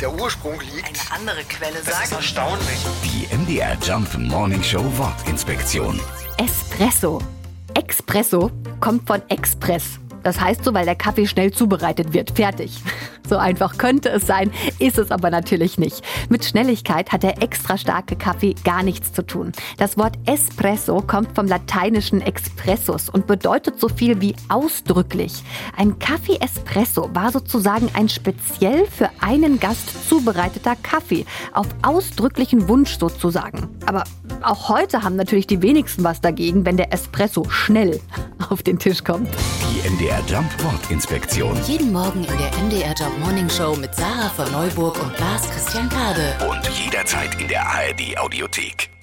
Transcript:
der Ursprung liegt. Eine andere Quelle sagt. Das ist erstaunlich. Die MDR Jump Morning Show Wortinspektion. Espresso. Expresso kommt von Express. Das heißt so, weil der Kaffee schnell zubereitet wird. Fertig. So einfach könnte es sein, ist es aber natürlich nicht. Mit Schnelligkeit hat der extra starke Kaffee gar nichts zu tun. Das Wort Espresso kommt vom lateinischen Expressus und bedeutet so viel wie ausdrücklich. Ein Kaffee-Espresso war sozusagen ein speziell für einen Gast zubereiteter Kaffee, auf ausdrücklichen Wunsch sozusagen. Aber auch heute haben natürlich die wenigsten was dagegen, wenn der Espresso schnell auf den Tisch kommt. Die MDR Jump Wortinspektion. Jeden Morgen in der MDR Jump Morning Show mit Sarah von Neuburg und Lars Christian Kade. Und jederzeit in der ARD Audiothek.